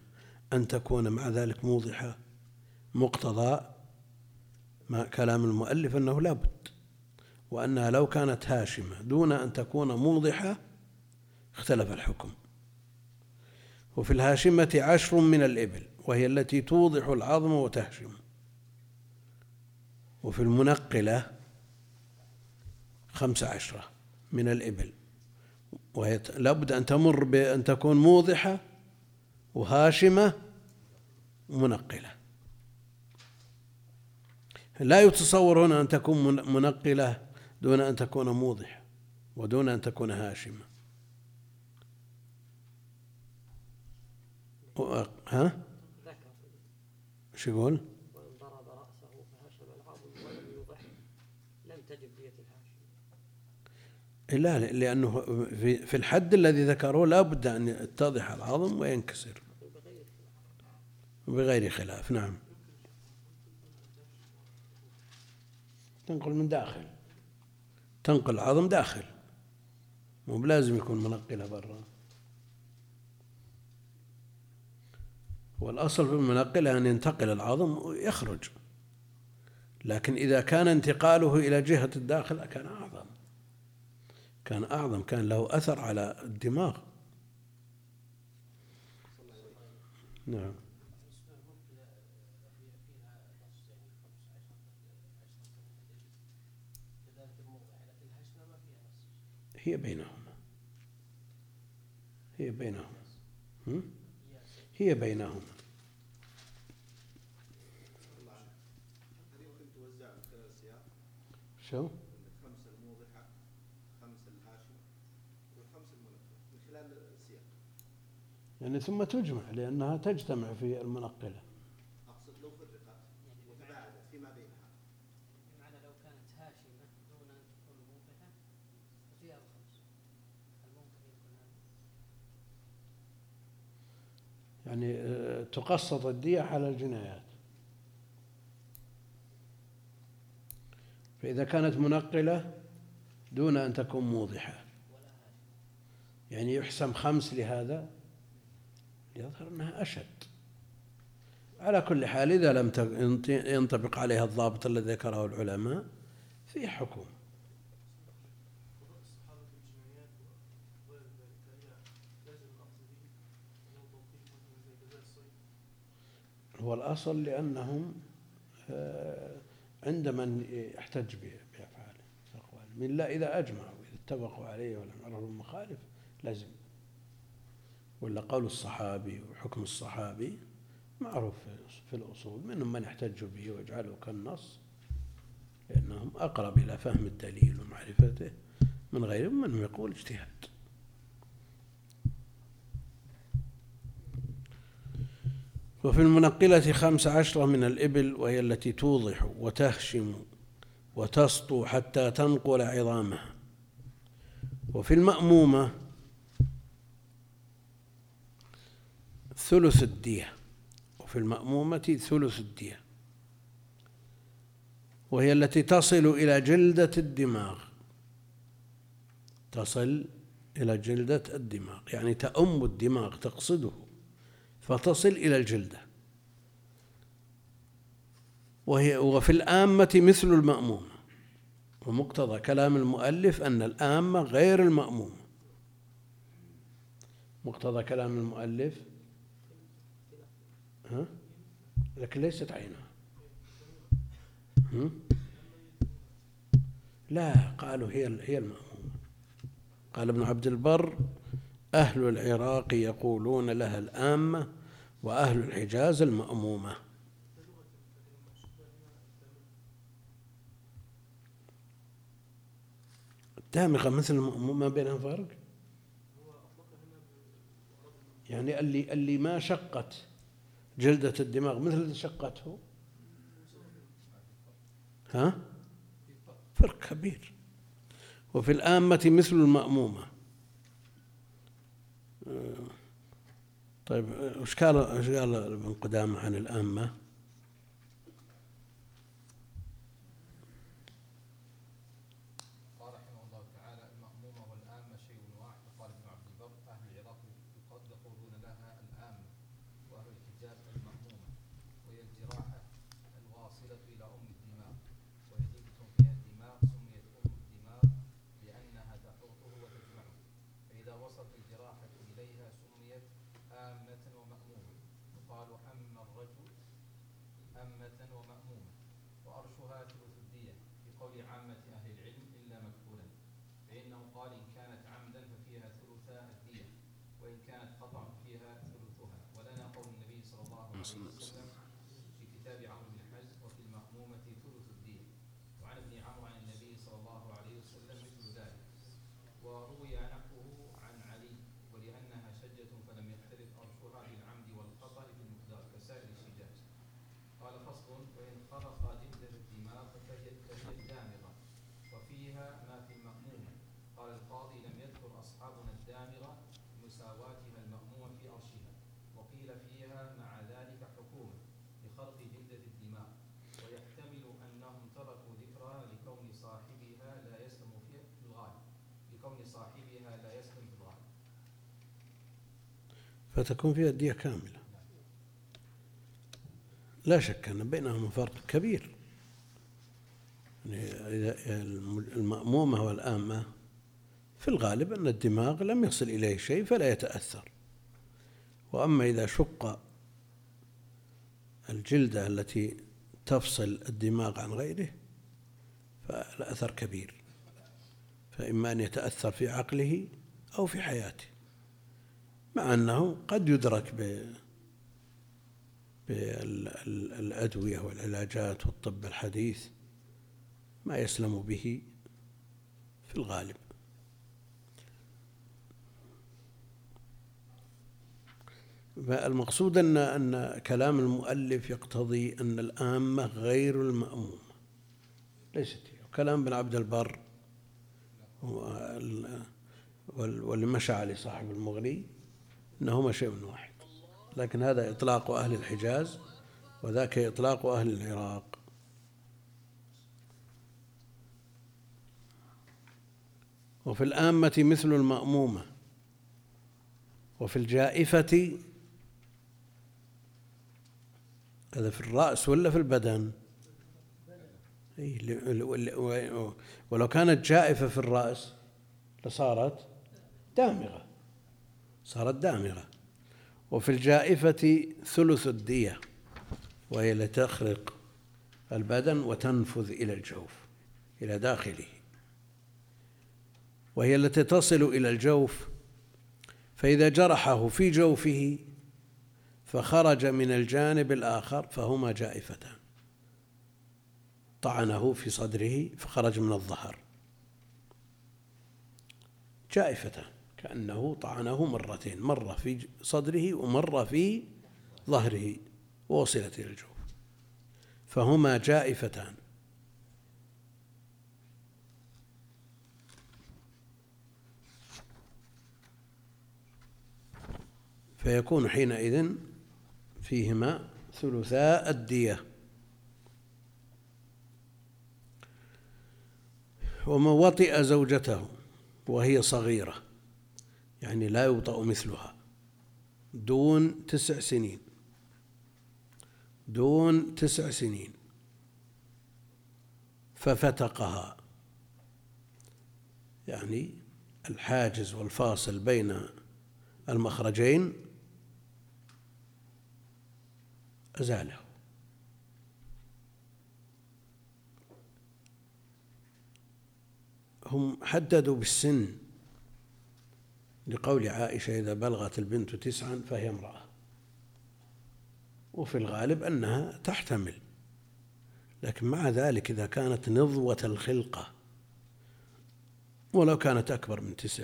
أن تكون مع ذلك موضحة؟ مقتضى ما كلام المؤلف أنه لا بد، وأنها لو كانت هاشمة دون أن تكون موضحة اختلف الحكم. وفي الهاشمة 10 من الإبل، وهي التي توضح العظم وتهشم. وفي المنقلة 15 من الإبل، وهي لابد أن تمر بأن تكون موضحة وهاشمة ومنقلة. لا يتصور هنا أن تكون منقلة دون أن تكون موضحة ودون أن تكون هاشمة. ايش يقول؟ وإن ضرب رأسه فهشم العظم ولم يوضحه لم تجب دية الهاشم. لا، لأنه في الحد الذي ذكره لا بد أن يتضح العظم وينكسر بغير خلاف. نعم، تنقل من داخل، تنقل العظم داخل، مو بلازم يكون منقلة برا. والأصل في المنقلة أن ينتقل العظم ويخرج، لكن إذا كان انتقاله إلى جهة الداخل كان أعظم، كان له أثر على الدماغ. نعم، هي بينهما. شو؟ 5 الموضحة، 5 الهاشمة، و5 المنقلة من خلال السياق. يعني ثم تجمع، لأنها تجتمع في المنقلة. أقصد لو فرقت وتباعدت فيما بينها. بمعنى لو كانت هاشمة دون أن تكون موضحة فيها ال5 الممكن يكون. يعني تقسط الدية على الجنايات. فإذا كانت منقلة دون أن تكون موضحة يعني يحسم 5 لهذا يظهر أنها أشد. على كل حال إذا لم ينطبق عليها الضابط الذي ذكره العلماء في حكم. هو الأصل لأنهم عندما يحتج بأفعال من لا إذا أجمعوا إذا اتفقوا عليه ولا عرفوا المخالف لازم، ولا قول الصحابي وحكم الصحابي معروف في الأصول، منهم من يحتج به ويجعله كالنص لأنهم أقرب إلى فهم الدليل ومعرفته من غيرهم من يقول اجتهاد. وفي المنقلة 15 من الإبل، وهي التي توضح وتهشم وتسطو حتى تنقل عظامها. وفي المأمومة 1/3 الدية، وفي المأمومة 1/3 الدية، وهي التي تصل إلى جلدة الدماغ، تصل إلى جلدة الدماغ يعني تأم الدماغ تقصده فتصل إلى الجلدة. وفي الآمة مثل المأمومة، ومقتضى كلام المؤلف أن الآمة غير المأمومة. مقتضى كلام المؤلف لكن ليست عينها. لا، قالوا هي المأمومة. قال ابن عبد البر: أهل العراق يقولون لها الآمة، وأهل الحجاز المأمومة. الدامغة مثل المأمومة، بينها فرق. يعني اللي ما شقت جلدة الدماغ مثل شقته، فرق كبير. وفي الآمة مثل المأمومة. طيب وش قال ابن قدامة عن الآمة؟ قال رحمه الله تعالى: المأمومة والآمة شيء واحد. قال ابن عبد البر: أهل العراق قد يقولون لها الآمة، وأهل الحجاز المأمومة، وهي الجراحة الواصلة إلى أم الدماغ، وهي جلدة فيها الدماغ، سميت أم الدماغ لأنها تحوطه وتجمعه، فإذا وصلت الجراحة إليها سميت آمة ومأمومة. وقال: أما الرجل آمة ومأمومة، وأرشها 1/3 الدية بقول عامة أهل العلم إلا مكفولا، فإنه قال: إن كانت عمدا ففيها 3/3 الدية، وإن كانت خطأ فيها 1/3، ولنا قول النبي صلى الله عليه وسلم في كتاب عمرو بن حزم: وفي المأمومة 1/3 الدية. وعن ابن عمرو عن النبي صلى الله عليه وسلم مثل ذلك، وروي نحوه عن علي: ولأنها شجة فلم يختلف أرشها بالعمد والخطأ بالمقدار كسائر الشجاج. قال: فصل: وإن خرق جلدة الدماغ فهي الدامغة، وفيها ما في المأمومة. قال القاضي: لم يذكر أصحابنا الدامغة مساواتها المأمومة في أرشها، وقيل فيها مع ذلك حكومة لخرق جلدة الدماغ، ويحتمل أنهم تركوا ذكرها لكون صاحبها لا يسلم في الغالب، فتكون فيها الدية كاملة. لا شك أن بينهم فرق كبير. المأمومة والآمة في الغالب أن الدماغ لم يصل إليه شيء فلا يتأثر، وأما إذا شق الجلدة التي تفصل الدماغ عن غيره فالأثر كبير، فإما أن يتأثر في عقله أو في حياته، مع أنه قد يدرك بالأدوية والعلاجات والطب الحديث ما يسلم به في الغالب. المقصود أن كلام المؤلف يقتضي أن الآمة غير المأمومة، ليست هي. وكلام ابن عبد البر واللي مشى عليه صاحب المغني إنهما شيء واحد، لكن هذا إطلاق أهل الحجاز وذاك إطلاق أهل العراق. وفي الآمة مثل المأمومة، وفي الجائفة، هذا في الرأس ولا في البدن؟ ولو كانت جائفة في الرأس لصارت دامغة، صارت دامغة. وفي الجائفة ثلث الدية، وهي لتخرق البدن وتنفذ إلى الجوف إلى داخله، وهي التي تصل إلى الجوف، فإذا جرحه في جوفه فخرج من الجانب الآخر فهما جائفتان، طعنه في صدره فخرج من الظهر جائفتان، كأنه طعنه مرتين، مرة في صدره ومرة في ظهره ووصلت إلى الجوف، فهما جائفتان. فيكون حينئذ فيهما ثلثاء الدية. ومن وطئ زوجته وهي صغيرة، يعني لا يوطأ مثلها، دون 9 سنين، دون 9 سنين، ففتقها، يعني الحاجز والفاصل بين المخرجين أزاله، هم حددوا بالسن لقول عائشة إذا بلغت البنت 9 فهي امرأة، وفي الغالب أنها تحتمل، لكن مع ذلك إذا كانت نضوة الخلقة ولو كانت أكبر من 9،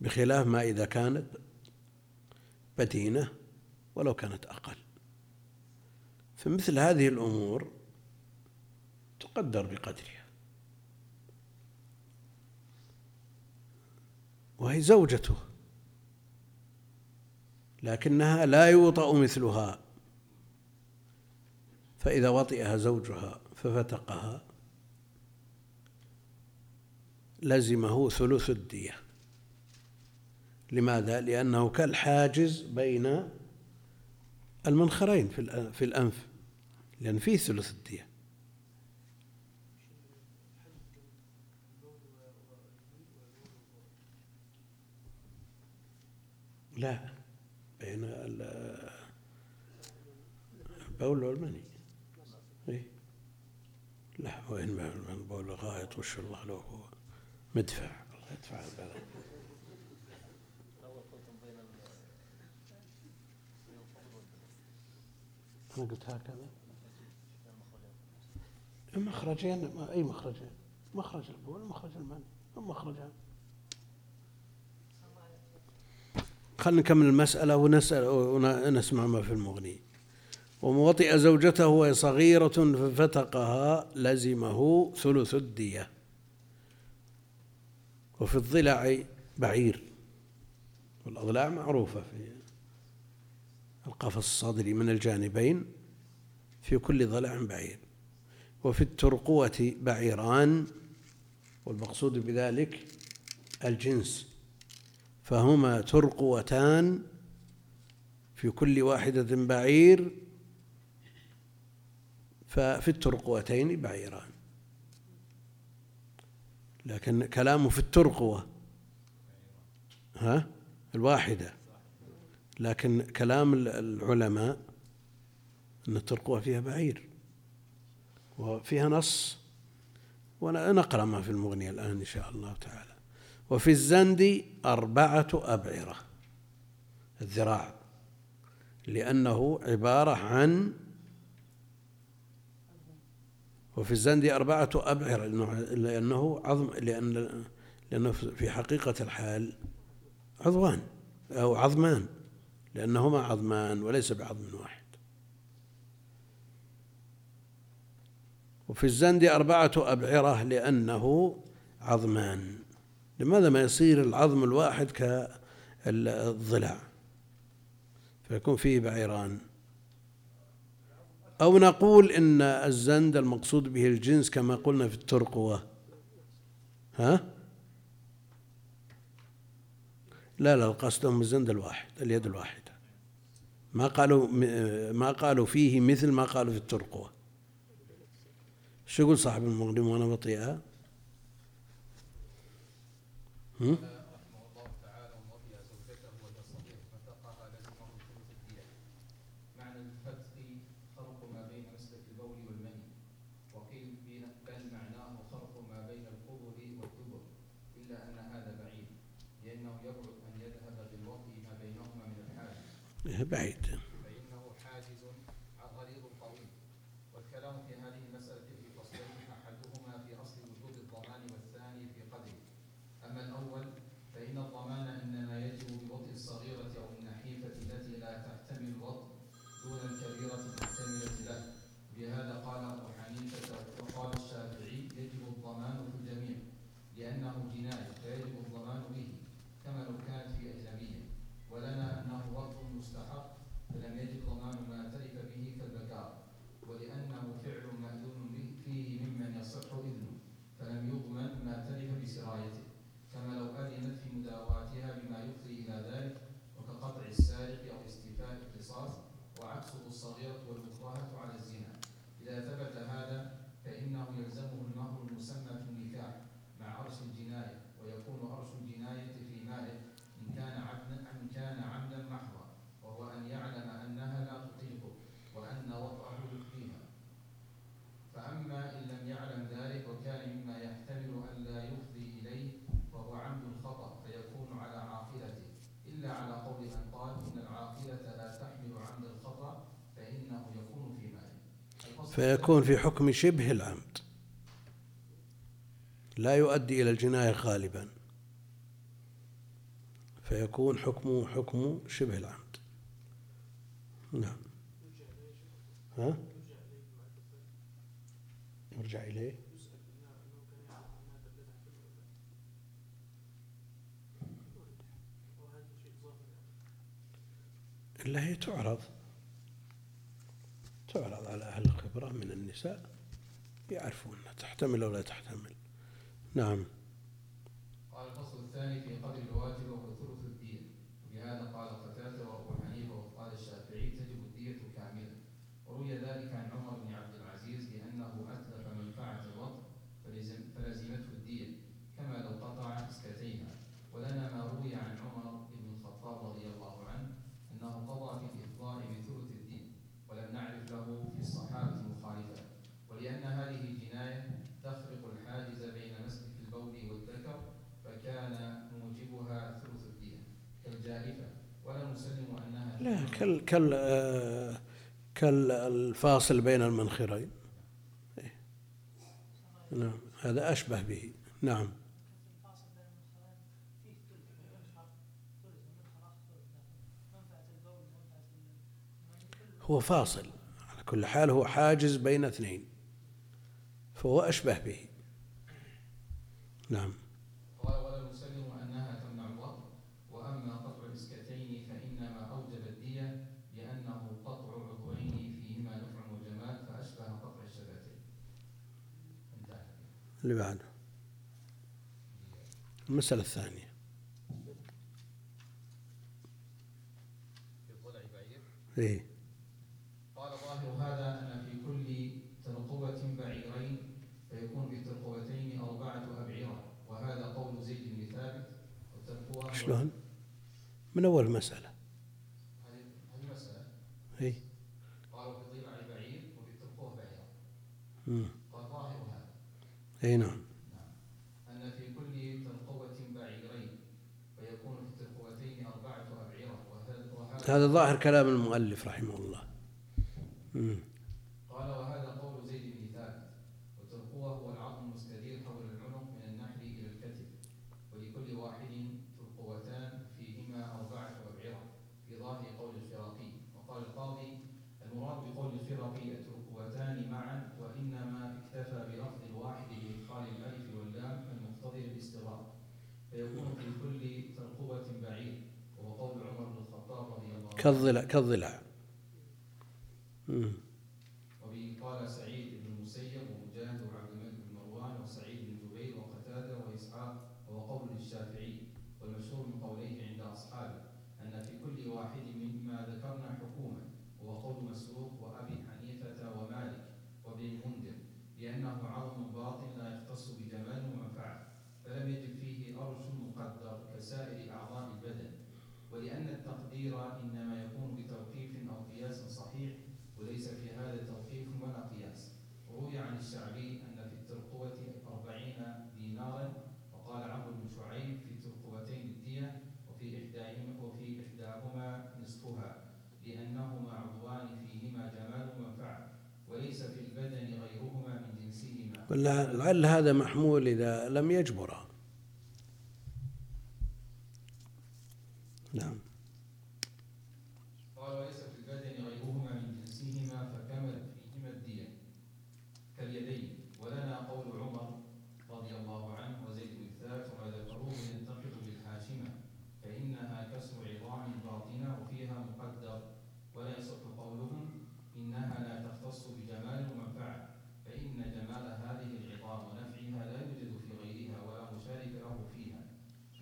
بخلاف ما إذا كانت بدينة ولو كانت أقل. فمثل هذه الأمور تقدر بقدرها، وهي زوجته لكنها لا يوطأ مثلها، فإذا وطئها زوجها ففتقها لزمه ثلث الدية. لماذا؟ لأنه كالحاجز بين المنخرين في الأنف، لأن فيه ثلث الدية. لا، بين البول والمني، لا، وين من بول غائط وش الله له هو مدفع، الله يدفع البلاء. أنا قلت هكذا المخرجين، أي مخرجين؟ مخرج البول ومخرج المني، هم مخرجان. خلنا نكمل المسألة ونسمع ما في المغني. وموطئ زوجته وهي صغيرة ففتقها لزمه ثلث الدية. وفي الضلع بعير، والأضلاع معروفة في القفص الصدري من الجانبين في كل ضلع بعير. وفي الترقوة بعيران، والمقصود بذلك الجنس، فهما ترقوتان، في كل واحدة بعير، ففي الترقوتين بعيران. لكن كلامه في الترقوة الواحدة، لكن كلام العلماء أن الترقوة فيها بعير وفيها نص، ونقرأ ما في المغنية الآن إن شاء الله تعالى. وفي الزند 4 أبعرة، الذراع، لأنه عبارة عن، وفي الزند 4 أبعرة لأنه عظم، لأنه في حقيقة الحال عضوان أو عظمان، لأنهما عظمان وليس بعظم واحد. وفي الزند 4 أبعرة لأنه عظمان. لماذا ما يصير العظم الواحد كالضلع فيكون فيه بعيران؟ أو نقول إن الزند المقصود به الجنس كما قلنا في الترقوة، لا القصد من الزند الواحد، اليد الواحدة. ما قالوا فيه مثل ما قالوا في الترقوة. شو يقول صاحب المغنم وأنا بطيئة؟ بعيد. فإنه حاجز غليظ قوي. والكلام في هذه المسألة في فصلين، أحدهما في أصل وجود الضمان والثاني في قدره. أما الأول فإن الضمان إنما يجب بوطء الصغيرة أو النحيفة التي لا تحتمل الوطء دون الكبيرة المحتملة له. بهذا قال أبو حنيفة وقال الشافعي: يجب الضمان في الجميع لأنه جناية فيجب الضمان به كما لو كانت في أجنبية. ولنا أنه وطء مستحق فلم يجب ضمان ما تلف به كالبكار، ولأنه فعل مأذون فيه ممن يصح إذنه فلم يضمن ما تلف بسرايته كما لو أذنت في مداواتها بما يفضي إلى ذلك، وكقطع السارق أو استيفاء القصاص، وعكسه الصغيرة والمكرهة على الزنا. إذا ثبت هذا فإنه يلزمه المهر المسمى في النكاح مع عرش الجناية، ويكون عرش الجناية في ماله إن كان عمدا محضا، وهو أن يعلم أنها لا تطيقه وأن وطأه فيها. فأما إن لم يعلم ذلك وكان مما يحتمل أن لا يفضي إليه فهو عمد الخطأ فيكون على عاقلته، إلا على قول أن قال إن العاقلة لا تحمل عمد الخطأ فإنه يكون في ماله، فيكون في حكم شبه العمد لا يؤدي إلى الجناية غالبا، فيكون حكمه حكم شبه العمد. نعم. يرجع إليه. إلا هي تعرض على أهل الخبرة من النساء، يعرفون تحتمل أو لا تحتمل. نعم. قال الفصل الثاني في قدر الواجب وهو ثلث الدية. بهذا قال قتادة وأبو حنيفة وقال الشافعي: تجب الدية كاملة. وروي ذلك عن عمر بن عبد العزيز لأنه أتلف منفعة الوطء فلزمته الدية كما لو قطع إسكتيها. ولنا ما روي عن عمر بن الخطاب رضي الله عنه أنه قضى في الإفضاء بثلث الدية، ولم نعرف له في الصحابة مخالفة. ولأن هذه الجناية تخرق الحاجز بين مسلك البول والذكر فكان موجبها ثلث الدية كالجائفة، ولا نسلم أنها لا كالفاصل بين المنخرين. نعم، هذا أشبه به. نعم. هو فاصل على كل حال، هو حاجز بين اثنين فهو أشبه به. نعم. ولا نسلم أنها تمنع الوطء. وأما قطع الإسكتين فإنما أوجب الدية لأنه قطع عضوين فيهما نفع وجمال فأشبه قطع الشفتين. اللي بعده المسألة الثانية. قال: ظاهر هذا أن في كل ترقبة بعيرين فيكون في ترقبتين 4 أبعرة، وهذا قول زيد بن ثابت. شلون؟ من أول مسألة. هذه مسألة. قالوا في ضلع بعير وفي ترقبة بعيرة. قال: ظاهر هذا. نعم. أن في كل ترقبة بعيرين فيكون في ترقبتين 4 أبعرة، وهذا ظاهر كلام المؤلف رحمه الله. قال: وهذا قول زيد بن ثابت. والترقوة هو العظم المستدير حول العنق من النحل إلى الكتف، ولكل واحد ترقوتان فيهما 4 أبعرة في ظاهر قول الخرقي. وقال القاضي: المراد بقول الخرقي الترقوتان معا، وإنما اكتفى بلفظ الواحد بإدخال الألف واللام المقتضي للاستغراق، فيكون في كل ترقوة بعير، وهو قول عمر بن الخطاب رضي الله عنه كالضلع. وقال سعيد بن المسيب ومجاهد وعبد الملك بن مروان وسعيد بن جبير وقتادة وإسحاق، وهو قول الشافعي. والمشهور من قوليه عند أصحابه أن في كل واحد مما ذكرنا حكومة، وهو قول مسروق وأبي حنيفة ومالك وابن المنذر، لأنه عظم باطن لا يختص بجمال ومنفعة، فلم يجب فيه أرش مقدر كسائر أعضاء البدن، ولأن التقدير إنما يكون بتوقيف أو قياس صحيح، وليس في هذا توقيف ولا قياس. روي عن الشعبي أن في الترقوة 40 دينارا، وقال عمرو بن شعيب في ترقوتين الدية، وفي إحداهما نصفها، لأنهما عضوان فيهما جمال ومنفعة، وليس في البدن غيرهما من جنسهما. لعل هذا محمول إذا لم يجبره. نعم. قال وليس في البدن غيرهما من جنسهما، فكملت فيهما الدية كاليدين. ولنا قول عمر رضي الله عنه وزيد بن ثابت وما ذكروه ينتقد بالحاشمة، فإنها كسر عظام باطنة وفيها مقدر، ولا يصح قولهم إنها لا تختص بجمال ومنفعة، فإن جمال هذه العظام ونفعها لا يوجد في غيرها ولا مشارك له فيها.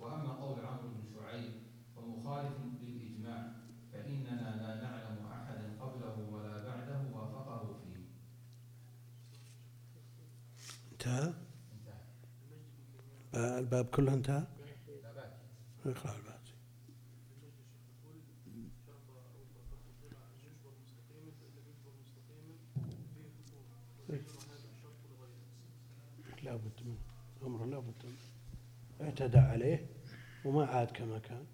وأما قول عمرو بن شعيب ومخالف للإجماع، فإننا لا نعلم أحدا قبله ولا بعده وافقه فيه. انتهى. الباب كله انتهى. اقرأ الباب. لا بد منه أمر، لا بد منه، اعتدى عليه وما عاد كما كان.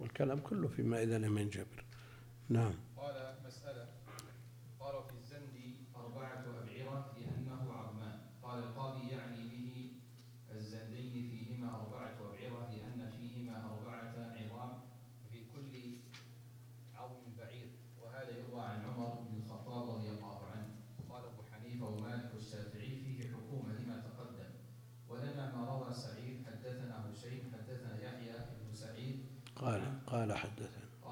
والكلام كله فيما إذا لم ينجبر. نعم. قال مسألة، قال في الزندي 4 أبعرة لأنه عظمان. قال القاضي يعني به الزندين فيهما 4 أبعرة لأن فيهما 4 عظام في كل عظم بعير، وهذا يروى عن عمر بن الخطاب رضي الله عنه. قال أبو حنيفة ومالك والشافعي فيه حكومة لما تقدم. ولنا ما روى سعيد حدثنا هشيم حدثنا يحيى بن سعيد قال حدثنا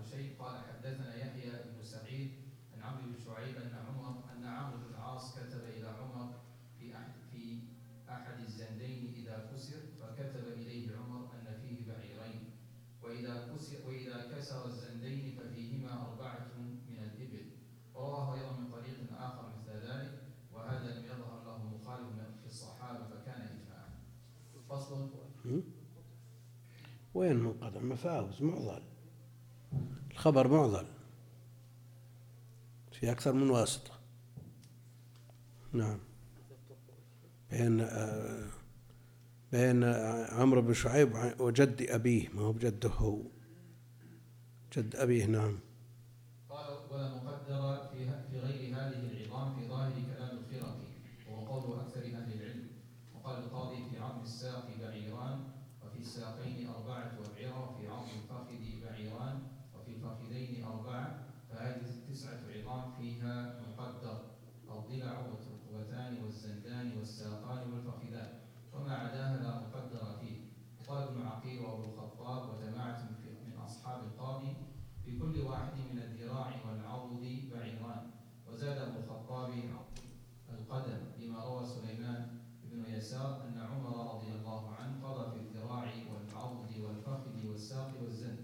هشيم قال حدثنا يحيى بن سعيد عن عمرو بن شعيب أن عمرو بن العاص كتب إلى عمر في أحد الزندين إذا كسر، فكتب إليه عمر أن فيه بعيرين، وإذا كسر الزندين ففيهما 4 من الإبل. ورواه أيضا من طريق آخر مثل ذلك، وهذا لم يظهر له مخالف في الصحابة، فكان إجماعا. فصل. وين منقطع؟ مفاوز، معضل، الخبر معضل في أكثر من واسطة. نعم. بين عمرو بن شعيب وجد أبيه، ما هو بجده هو، جد أبيه. نعم. قال ولا مقدر في غير هذه العظام في ظاهر كلام الخرقي، وقول أكثر أهل العلم. وقال القاضي في عظم الساق بعيران، وفي الساقين 4 أبعرة، وفي عظم الفخذ بعيران، وفي الفخذين 4، فهذه 9 عظام فيها مقدر، الضلع والترقوتان والزندان والساقان والفخذان، وما عداها لا مقدر فيه. قال ابن عقيل وابو الخطاب وجماعة من أصحاب القاضي في كل واحد من الذراع والعضد بعيران. وزاد ابو الخطاب القدم لما روى سليمان بن يسار أن عمر رضي الله عنه قضى في الذراع والعضد والفخذ والساق والزند،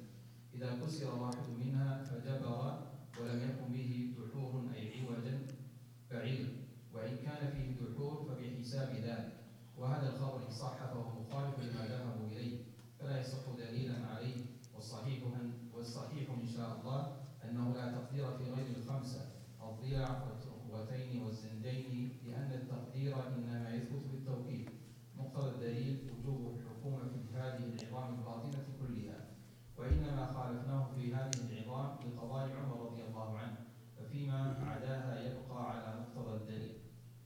إذا كسر واحد منها فجبر ولم يكن به دحور أي عوجا بعير، وإن كان فيه دحور فبحساب ذلك. وهذا الخبر صح فهو مخالف لما ذهبوا إليه، فلا يصح دليلا عليه. والصحيح إن شاء الله أنه لا تقدير في غير 5، الضلع والترقوتين والزندين، لأن التقدير إنما يثبت بالتوقيف. مقتضى الدليل وجوب الحكومة في هذه العظام الباطنة كلها، وإنما خالفناه في هذه العظام لقضاء عمر رضي الله عنه، ففيما عداها يبقى على مقتضى الدليل.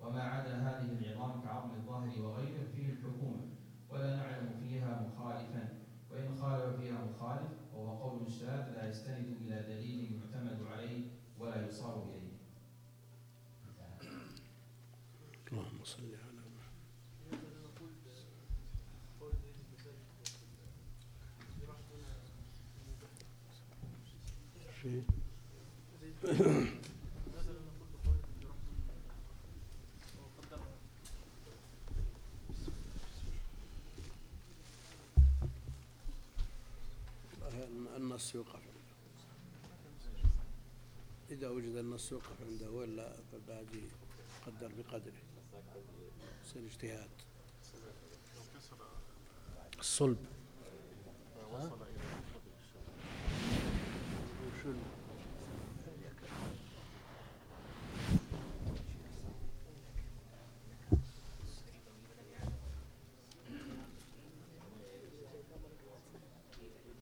وما عدا هذه العظام كعظم الظهر وغيره فيه الحكومة، ولا نعلم فيها مخالفا، وإن خالف فيها مخالف وهو قول شاذ لا يستند إلى دليل معتمد عليه ولا يصار إليه. اللهم صل على محمد. النص يوقف عنده، إذا وجد النص يوقف عنده، ولا فالباقي يقدر بقدره. سالاجتهاد الصلب.